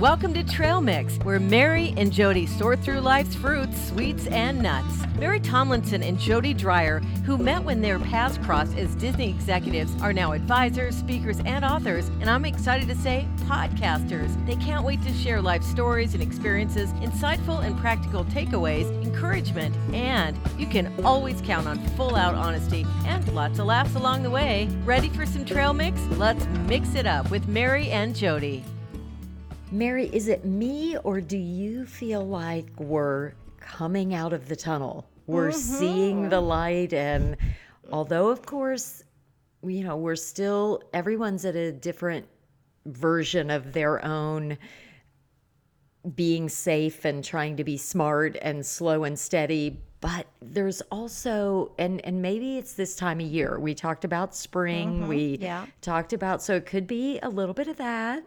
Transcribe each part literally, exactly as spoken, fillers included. Welcome to Trail Mix, where Mary and Jody sort through life's fruits, sweets, and nuts. Mary Tomlinson and Jody Dreyer, who met when their paths crossed as Disney executives, are now advisors, speakers, and authors, and I'm excited to say podcasters. They can't wait to share life stories and experiences, insightful and practical takeaways, encouragement, and you can always count on full-out honesty and lots of laughs along the way. Ready for some Trail Mix? Let's mix it up with Mary and Jody. Mary, is it me or do you feel like we're coming out of the tunnel? We're mm-hmm. seeing the light, and although, of course, you know, we're still, everyone's at a different version of their own being safe and trying to be smart and slow and steady, but there's also, and, and maybe it's this time of year. We talked about spring. Mm-hmm. We yeah. talked about, so it could be a little bit of that.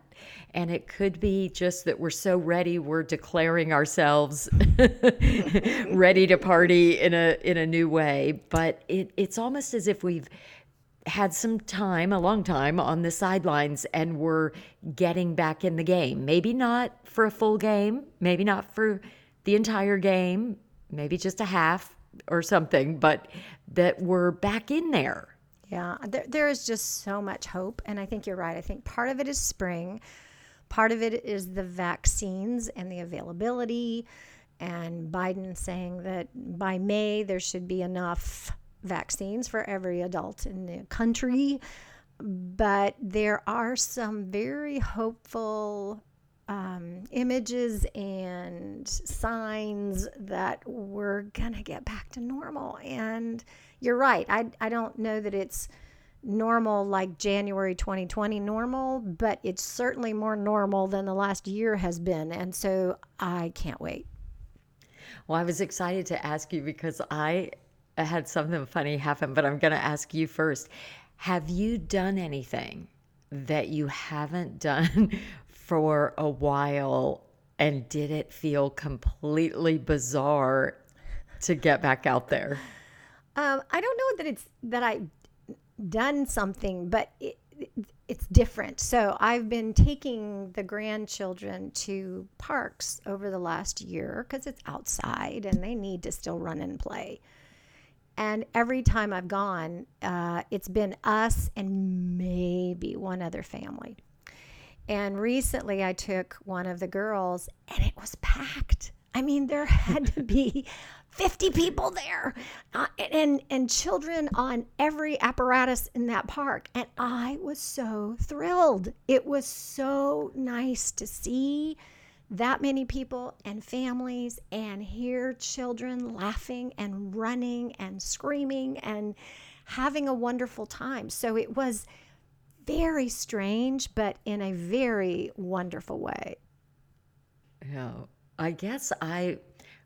And it could be just that we're so ready, we're declaring ourselves ready to party in a in a new way. But it, it's almost as if we've had some time, a long time, on the sidelines, and we're getting back in the game. Maybe not for a full game, maybe not for the entire game, maybe just a half or something, but that we're back in there. Yeah, there, there is just so much hope. And I think you're right. I think part of it is spring. Part of it is the vaccines and the availability, and Biden saying that by May there should be enough vaccines for every adult in the country. But there are some very hopeful um, images and signs that we're going to get back to normal. And you're right. I, I don't know that it's normal like January twenty twenty normal, but it's certainly more normal than the last year has been. And so I can't wait. Well, I was excited to ask you because I had something funny happen, but I'm going to ask you first. Have you done anything that you haven't done for a while, and did it feel completely bizarre to get back out there? Um, I don't know that it's that I've done something, but it, it, it's different. So I've been taking the grandchildren to parks over the last year because it's outside and they need to still run and play. And every time I've gone, uh, it's been us and maybe one other family. And recently I took one of the girls and it was packed. I mean, there had to be fifty people there, uh, and and children on every apparatus in that park. And I was so thrilled. It was so nice to see that many people and families and hear children laughing and running and screaming and having a wonderful time. So it was very strange, but in a very wonderful way. Yeah. I guess I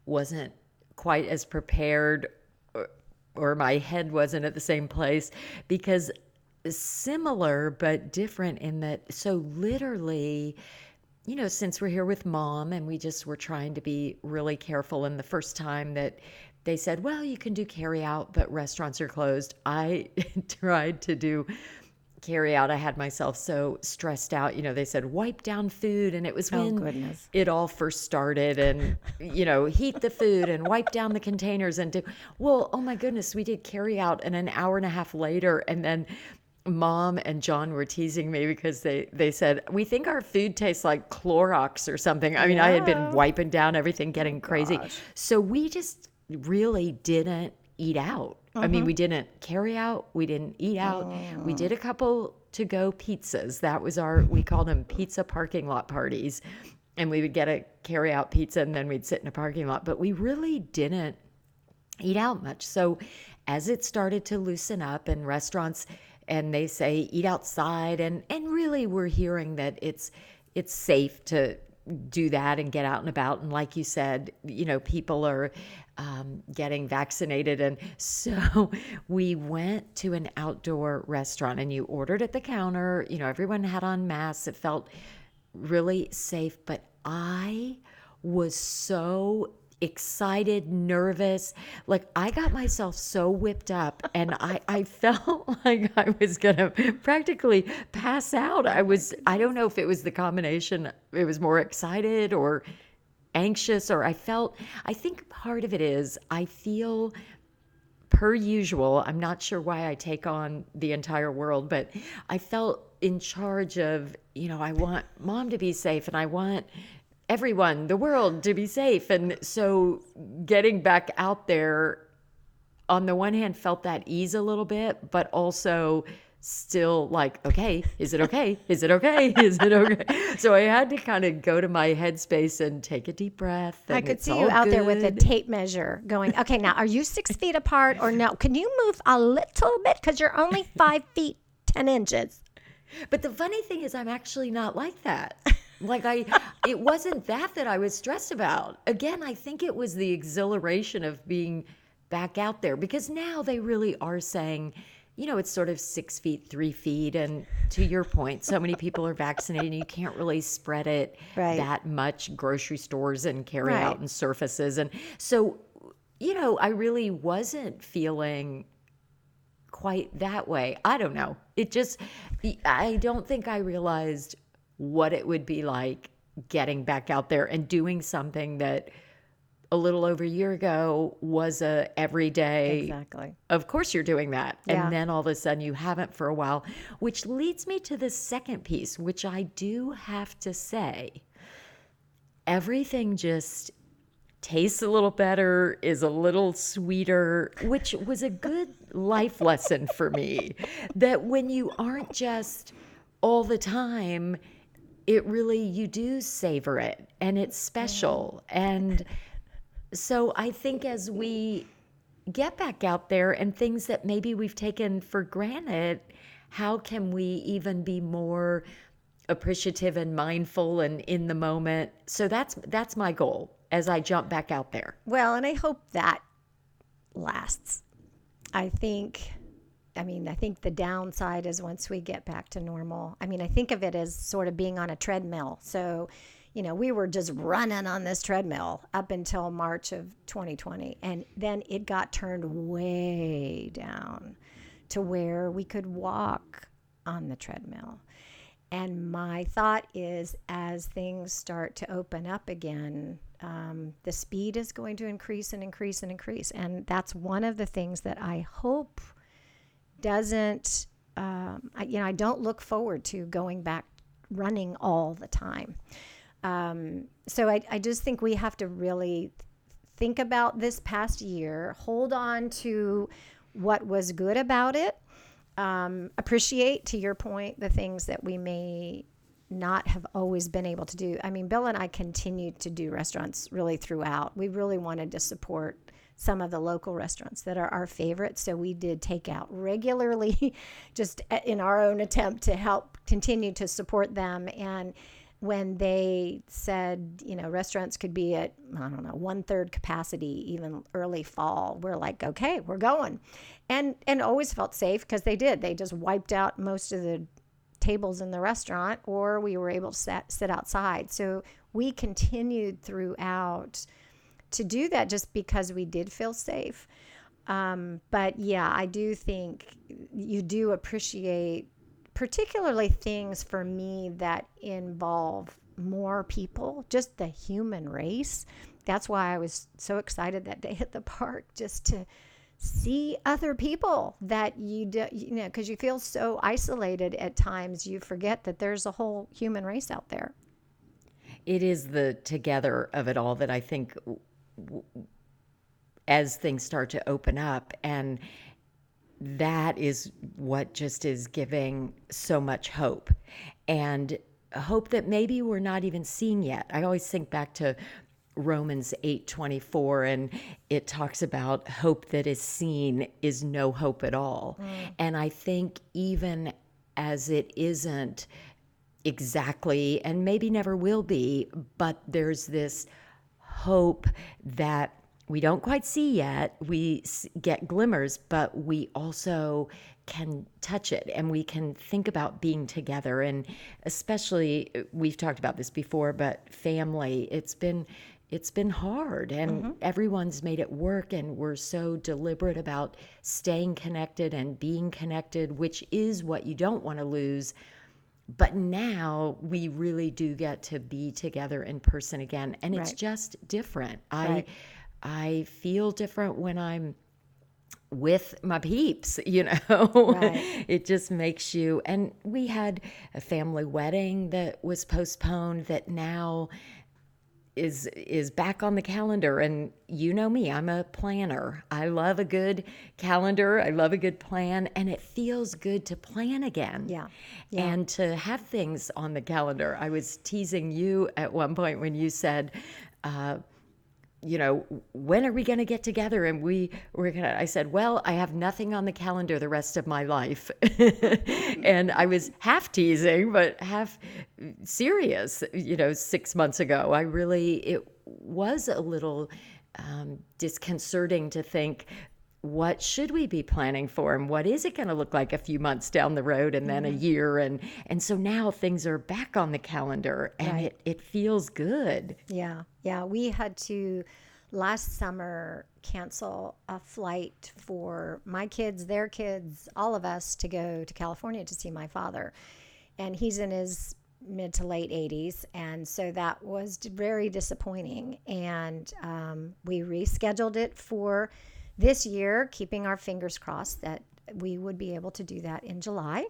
wasn't quite as prepared, or, or my head wasn't at the same place, because similar but different in that, so literally, you know, since we're here with Mom and we just were trying to be really careful, and the first time that they said, well, you can do carry out, but restaurants are closed, I tried to do carry out. I had myself so stressed out. You know, they said wipe down food, and it was when oh, it all first started, and you know, heat the food and wipe down the containers and do, well, oh my goodness, we did carry out, and an hour and a half later, and then Mom and John were teasing me because they they said, we think our food tastes like Clorox or something. I mean, yeah. I had been wiping down everything, getting crazy. Gosh. So we just really didn't eat out. I mean, we didn't carry out. We didn't eat out. Oh. We did a couple to-go pizzas. That was our, we called them pizza parking lot parties. And we would get a carry-out pizza, and then we'd sit in a parking lot. But we really didn't eat out much. So as it started to loosen up in restaurants, and they say eat outside, and, and really we're hearing that it's it's safe to do that and get out and about. And like you said, you know, people are um, getting vaccinated. And so we went to an outdoor restaurant, and you ordered at the counter, you know, everyone had on masks. It felt really safe, but I was so excited, nervous. Like I got myself so whipped up and I, I felt like I was going to practically pass out. I was, I don't know if it was the combination. It was more excited or anxious, or I felt, I think part of it is I feel per usual. I'm not sure why I take on the entire world, but I felt in charge of, you know, I want mom to be safe and I want everyone, the world to be safe. And so getting back out there on the one hand felt that ease a little bit, but also still like, okay, is it okay? Is it okay? Is it okay? So I had to kind of go to my headspace and take a deep breath. And I could see you out good. there with a tape measure going, okay, now are you six feet apart or no? Can you move a little bit? Because you're only five feet, ten inches. But the funny thing is I'm actually not like that. Like I, it wasn't that that I was stressed about. Again, I think it was the exhilaration of being back out there because now they really are saying, you know, it's sort of six feet, three feet. And to your point, so many people are vaccinated and you can't really spread it right. that much, grocery stores and carry right. out and surfaces. And so, you know, I really wasn't feeling quite that way. I don't know. It just, I don't think I realized what it would be like getting back out there and doing something that a little over a year ago was a everyday. Exactly. Of course you're doing that. Yeah. And then all of a sudden you haven't for a while, which leads me to the second piece, which I do have to say, everything just tastes a little better, is a little sweeter, which was a good life lesson for me, that when you aren't just all the time, it really, you do savor it and it's special. And so I think as we get back out there and things that maybe we've taken for granted, how can we even be more appreciative and mindful and in the moment? So that's that's my goal as I jump back out there. Well, and I hope that lasts. I think I mean, I think the downside is once we get back to normal. I mean, I think of it as sort of being on a treadmill. So, you know, we were just running on this treadmill up until March of twenty twenty. And then it got turned way down to where we could walk on the treadmill. And my thought is as things start to open up again, um, the speed is going to increase and increase and increase. And that's one of the things that I hope doesn't, um, I, you know, I don't look forward to going back running all the time. Um, so I, I just think we have to really think about this past year, hold on to what was good about it, um, appreciate, to your point, the things that we may not have always been able to do. I mean, Bill and I continued to do restaurants really throughout. We really wanted to support some of the local restaurants that are our favorites. So we did take out regularly just in our own attempt to help continue to support them. And when they said, you know, restaurants could be at, I don't know, one third capacity, even early fall, we're like, okay, we're going. And, and always felt safe because they did. They just wiped out most of the tables in the restaurant, or we were able to sat, sit outside. So we continued throughout to do that just because we did feel safe. Um, but yeah, I do think you do appreciate particularly things for me that involve more people, just the human race. That's why I was so excited that day at the park, just to see other people that you do, you know, because you feel so isolated at times, you forget that there's a whole human race out there. It is the together of it all that I think as things start to open up, and that is what just is giving so much hope, and hope that maybe we're not even seeing yet. I always think back to Romans eight twenty-four, and it talks about hope that is seen is no hope at all. Mm. And I think even as it isn't exactly, and maybe never will be, but there's this hope that we don't quite see yet. We get glimmers, but we also can touch it, and we can think about being together. And especially, we've talked about this before, but family, it's been it's been hard, and mm-hmm. everyone's made it work, and we're so deliberate about staying connected and being connected, which is what you don't want to lose. But now we really do get to be together in person again, and right. it's just different. Right. I I feel different when I'm with my peeps, you know. Right. It just makes you, and we had a family wedding that was postponed that now is is back on the calendar. And you know me, I'm a planner. I love a good calendar. I love a good plan. And it feels good to plan again. Yeah. yeah. And to have things on the calendar. I was teasing you at one point when you said, uh, you know, when are we going to get together? And we were going to, I said, well, I have nothing on the calendar the rest of my life. And I was half teasing, but half serious, you know, six months ago. I really, it was a little um, disconcerting to think, what should we be planning for? And what is it going to look like a few months down the road and then mm-hmm. a year? And, and so now things are back on the calendar, and right. it, it feels good. Yeah. Yeah. We had to last summer cancel a flight for my kids, their kids, all of us to go to California to see my father. And he's in his mid to late eighties. And so that was very disappointing. And um, we rescheduled it for this year, keeping our fingers crossed that we would be able to do that in July.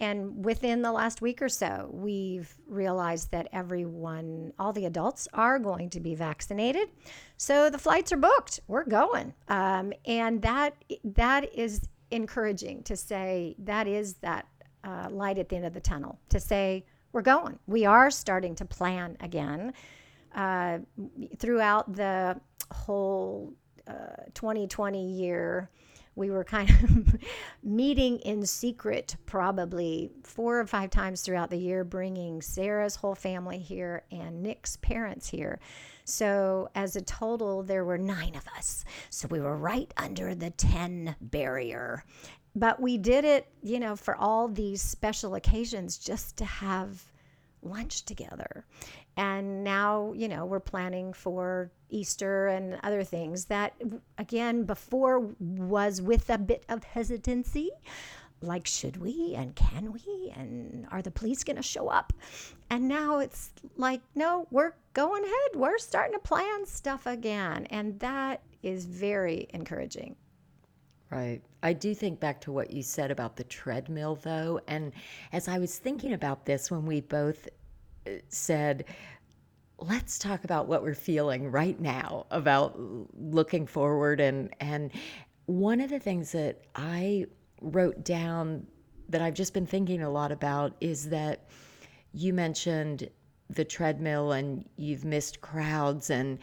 And within the last week or so, we've realized that everyone, all the adults, are going to be vaccinated. So the flights are booked. We're going. Um, and that that is encouraging to say, that is that uh, light at the end of the tunnel, to say we're going. We are starting to plan again. Uh, throughout the whole Uh, twenty twenty year, we were kind of meeting in secret probably four or five times throughout the year, bringing Sarah's whole family here and Nick's parents here. So as a total, there were nine of us. So we were right under the ten barrier. But we did it, you know, for all these special occasions just to have lunch together. And now, you know, we're planning for Easter and other things that, again, before was with a bit of hesitancy, like, should we and can we and are the police going to show up? And now it's like, no, we're going ahead. We're starting to plan stuff again. And that is very encouraging. Right. I do think back to what you said about the treadmill, though. And as I was thinking about this, when we both said, let's talk about what we're feeling right now about looking forward. And, and one of the things that I wrote down that I've just been thinking a lot about is that you mentioned the treadmill and you've missed crowds, and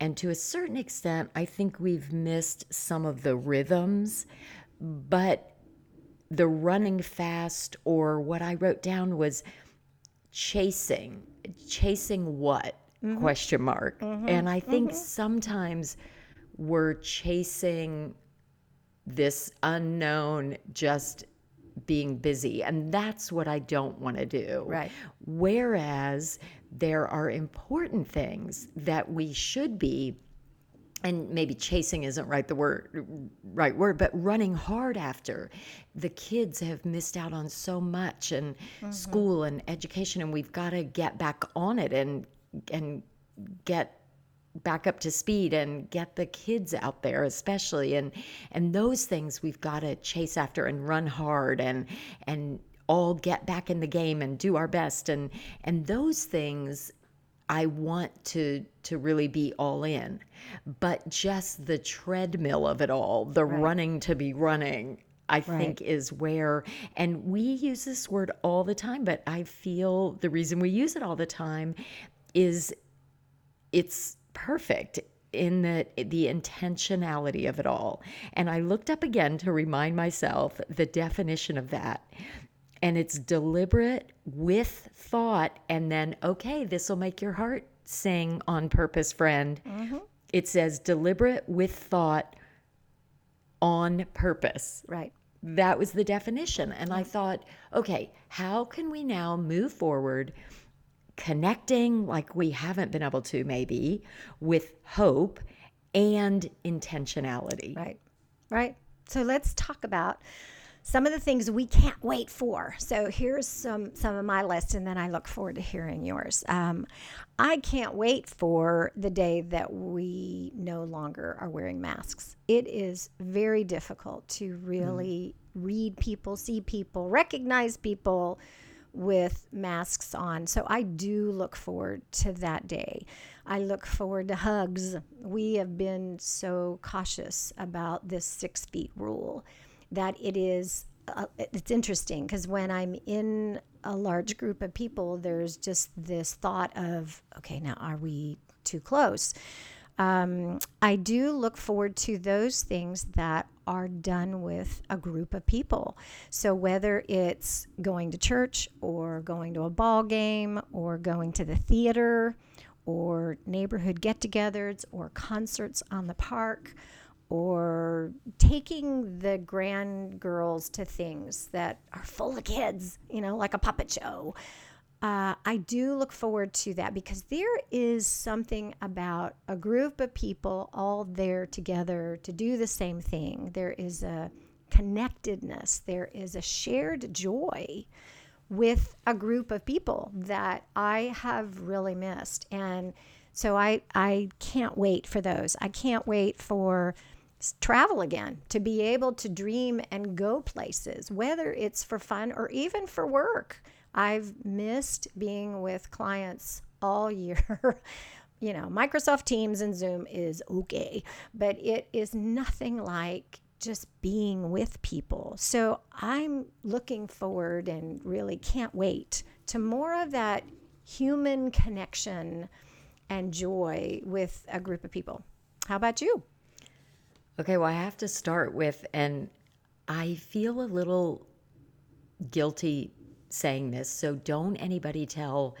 And to a certain extent, I think we've missed some of the rhythms, but the running fast, or what I wrote down was chasing, chasing what? Mm-hmm. Question mark. Mm-hmm. And I think mm-hmm. sometimes we're chasing this unknown, just being busy. And that's what I don't want to do. Right. Whereas there are important things that we should be, and maybe chasing isn't right the word, right word, but running hard after. The kids have missed out on so much, and mm-hmm. school and education, and we've got to get back on it and and get back up to speed and get the kids out there, especially. And and those things we've got to chase after and run hard and and all get back in the game and do our best. And and those things I want to to really be all in. But just the treadmill of it all, the right. running to be running, I right. think is where, and we use this word all the time, but I feel the reason we use it all the time is it's perfect in the the intentionality of it all. And I looked up again to remind myself the definition of that. And it's deliberate with thought, and then, okay, this will make your heart sing on purpose, friend. Mm-hmm. It says deliberate with thought on purpose. Right. That was the definition. And I thought, okay, how can we now move forward connecting like we haven't been able to maybe, with hope and intentionality. Right, right. So let's talk about some of the things we can't wait for. So here's some, some of my list, and then I look forward to hearing yours. Um, I can't wait for the day that we no longer are wearing masks. It is very difficult to really mm. read people, see people, recognize people with masks on. So I do look forward to that day. I look forward to hugs. We have been so cautious about this six feet rule that it is, uh, it's interesting because when I'm in a large group of people, there's just this thought of, okay, now are we too close? Um, I do look forward to those things that are done with a group of people. So whether it's going to church or going to a ball game or going to the theater or neighborhood get-togethers or concerts on the park, or taking the grand girls to things that are full of kids, you know, like a puppet show. Uh, I do look forward to that because there is something about a group of people all there together to do the same thing. There is a connectedness. There is a shared joy with a group of people that I have really missed. And so I, I can't wait for those. I can't wait for travel again, to be able to dream and go places, whether it's for fun or even for work. I've missed being with clients all year. You know, Microsoft Teams and Zoom is okay, but it is nothing like just being with people. So I'm looking forward and really can't wait to more of that human connection and joy with a group of people. How about you? Okay, well, I have to start with, and I feel a little guilty saying this, so don't anybody tell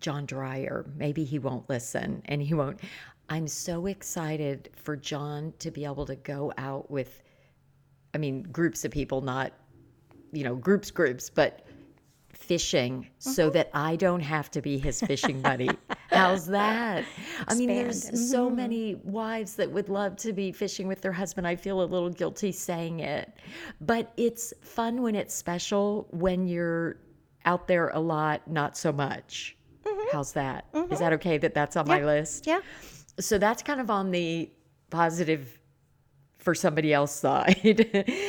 John Dreyer. Maybe he won't listen, and he won't. I'm so excited for John to be able to go out with, I mean, groups of people, not, you know, groups, groups, but fishing mm-hmm. so that I don't have to be his fishing buddy. How's that? Expand. I mean, there's mm-hmm. so many wives that would love to be fishing with their husband. I feel a little guilty saying it, but it's fun when it's special, when you're out there a lot, not so much. Mm-hmm. How's that? Mm-hmm. Is that okay that that's on yeah. my list? Yeah. So that's kind of on the positive for somebody else side.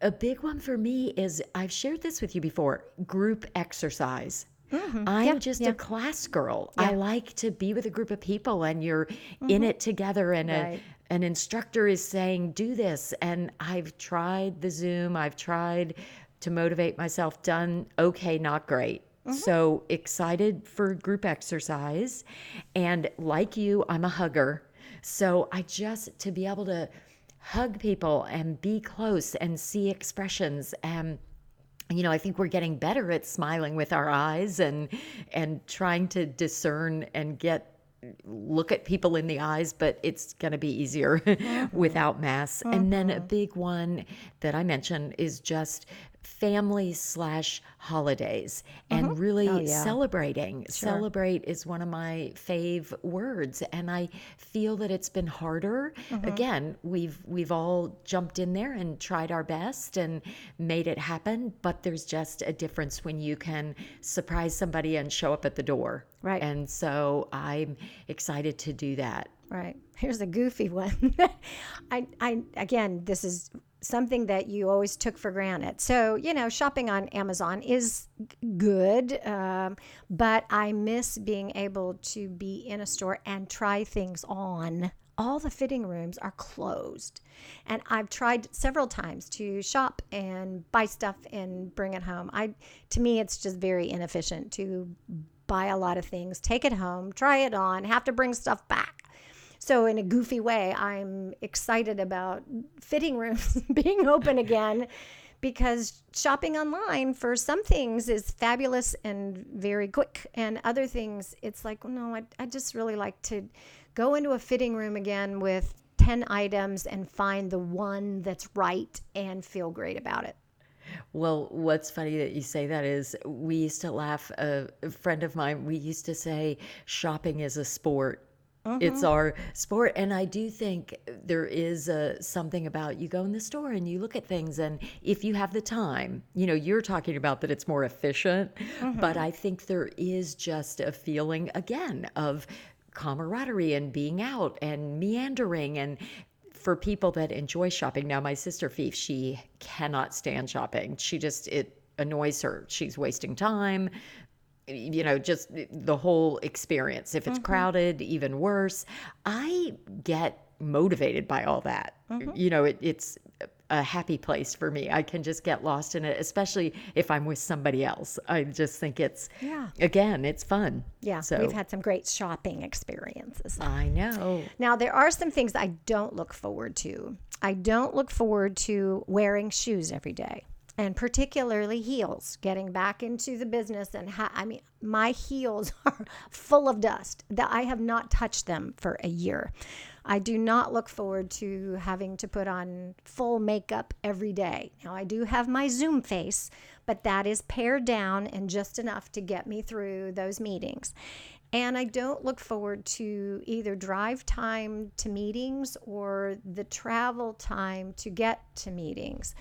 A big one for me is, I've shared this with you before, group exercise. Mm-hmm. I'm yeah, just yeah. a class girl. Yeah. I like to be with a group of people and you're mm-hmm. in it together and right. a, an instructor is saying, do this. And I've tried the Zoom. I've tried to motivate myself. Done okay, not great. Mm-hmm. So excited for group exercise. And like you, I'm a hugger. So I just, to be able to hug people and be close and see expressions. And, you know, I think we're getting better at smiling with our eyes and and trying to discern and get look at people in the eyes, but it's going to be easier mm-hmm. without masks. Mm-hmm. And then a big one that I mentioned is just family slash holidays mm-hmm. and really oh, yeah. celebrating. Sure. Celebrate is one of my fave words. And I feel that it's been harder. Mm-hmm. Again, we've, we've all jumped in there and tried our best and made it happen. But there's just a difference when you can surprise somebody and show up at the door. Right. And so I'm excited to do that. Right. Here's a goofy one. I, I, again, this is something that you always took for granted. So, you know, shopping on Amazon is good, um, but I miss being able to be in a store and try things on. All the fitting rooms are closed. And I've tried several times to shop and buy stuff and bring it home. I, to me, it's just very inefficient to buy a lot of things, take it home, try it on, have to bring stuff back. So in a goofy way, I'm excited about fitting rooms being open again because shopping online for some things is fabulous and very quick. And other things, it's like, no, I, I just really like to go into a fitting room again with ten items and find the one that's right and feel great about it. Well, what's funny that you say that is we used to laugh. A friend of mine, we used to say shopping is a sport. Uh-huh. It's our sport. And I do think there is a, something about you go in the store and you look at things. And if you have the time, you know, you're talking about that it's more efficient. Uh-huh. But I think there is just a feeling, again, of camaraderie and being out and meandering. And for people that enjoy shopping, now my sister Fief, she cannot stand shopping. She just, it annoys her. She's wasting time. You know, just the whole experience. If it's mm-hmm. crowded, even worse. I get motivated by all that. Mm-hmm. You know, it, it's a happy place for me. I can just get lost in it, especially if I'm with somebody else. I just think it's, yeah. again, it's fun. Yeah, so, we've had some great shopping experiences. I know. Now, there are some things I don't look forward to. I don't look forward to wearing shoes every day. And particularly heels, getting back into the business. And ha- I mean, my heels are full of dust that I have not touched them for a year. I do not look forward to having to put on full makeup every day. Now, I do have my Zoom face, but that is pared down and just enough to get me through those meetings. And I don't look forward to either drive time to meetings or the travel time to get to meetings.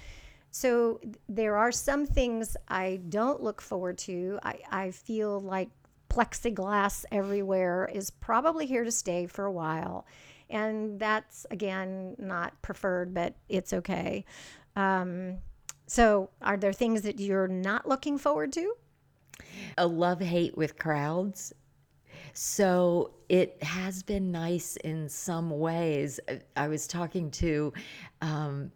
So there are some things I don't look forward to. I, I feel like plexiglass everywhere is probably here to stay for a while. And that's, again, not preferred, but it's okay. Um, so are there things that you're not looking forward to? A love-hate with crowds. So it has been nice in some ways. I was talking to... Um,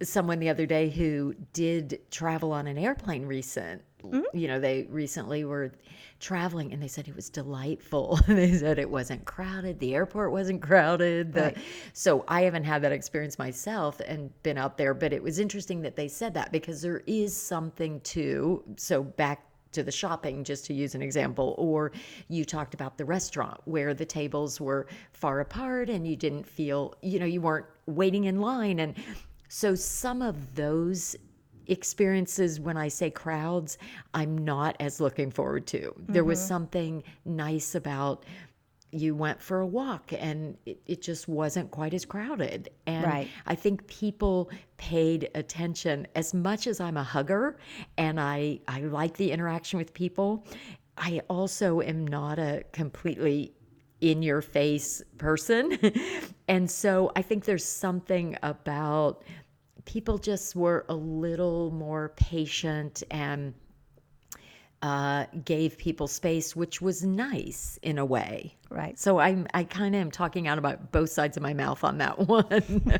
someone the other day who did travel on an airplane recent, mm-hmm. you know, they recently were traveling and they said it was delightful. They said it wasn't crowded. The airport wasn't crowded. Right. The, so I haven't had that experience myself and been out there, but it was interesting that they said that because there is something to, so back to the shopping, just to use an example, or you talked about the restaurant where the tables were far apart and you didn't feel, you know, you weren't waiting in line. And so some of those experiences, when I say crowds, I'm not as looking forward to. Mm-hmm. There was something nice about you went for a walk and it, it just wasn't quite as crowded. And right. I think people paid attention. As much as I'm a hugger and I, I like the interaction with people, I also am not a completely in-your-face person. And so I think there's something about people just were a little more patient and uh, gave people space, which was nice in a way. Right. So I'm, I kind of am talking out about both sides of my mouth on that one.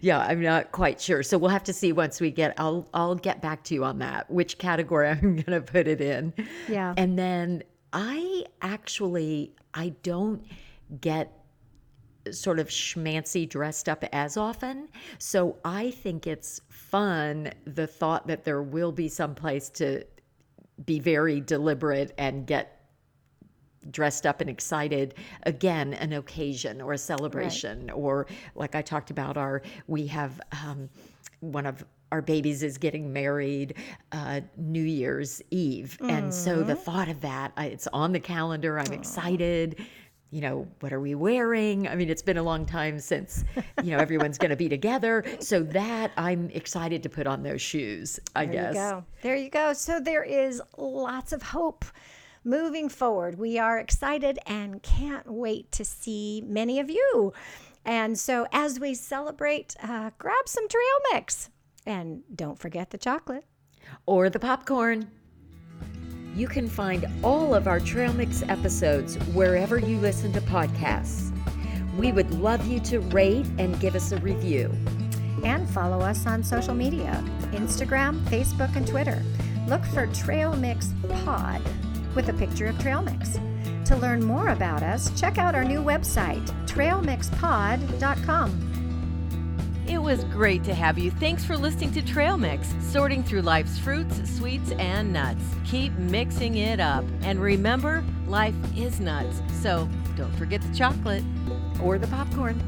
Yeah, I'm not quite sure. So we'll have to see once we get, I'll, I'll get back to you on that, which category I'm going to put it in. Yeah. And then I actually, I don't get sort of schmancy dressed up as often. So I think it's fun, the thought that there will be some place to be very deliberate and get dressed up and excited. Again, an occasion or a celebration, right. Or like I talked about our, we have um, one of our babies is getting married uh, New Year's Eve. Mm. And so the thought of that, it's on the calendar. I'm Aww. excited. You know, what are we wearing? I mean, it's been a long time since, you know, everyone's going to be together. So that I'm excited to put on those shoes, I there guess. There you go. There you go. So there is lots of hope moving forward. We are excited and can't wait to see many of you. And so as we celebrate, uh, grab some trail mix and don't forget the chocolate or the popcorn. You can find all of our Trail Mix episodes wherever you listen to podcasts. We would love you to rate and give us a review. And follow us on social media, Instagram, Facebook, and Twitter. Look for Trail Mix Pod with a picture of Trail Mix. To learn more about us, check out our new website, trail mix pod dot com. It was great to have you. Thanks for listening to Trail Mix, sorting through life's fruits, sweets, and nuts. Keep mixing it up. And remember, life is nuts. So don't forget the chocolate or the popcorn.